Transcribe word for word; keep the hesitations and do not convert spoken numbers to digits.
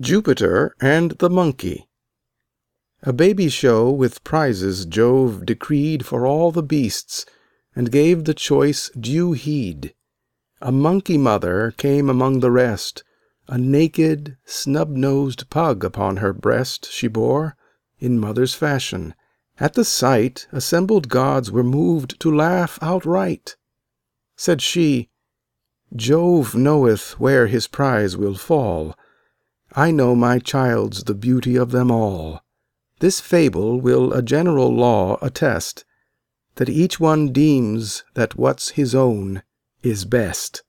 Jupiter and the Monkey. A baby show with prizes Jove decreed for all the beasts, and gave the choice due heed. A monkey mother came among the rest, a naked, snub-nosed pug upon her breast she bore, in mother's fashion. At the sight, assembled gods were moved to laugh outright. Said she, "Jove knoweth where his prize will fall. I know my child's the beauty of them all. This fable will a general law attest, that each one deems that what's his own is best."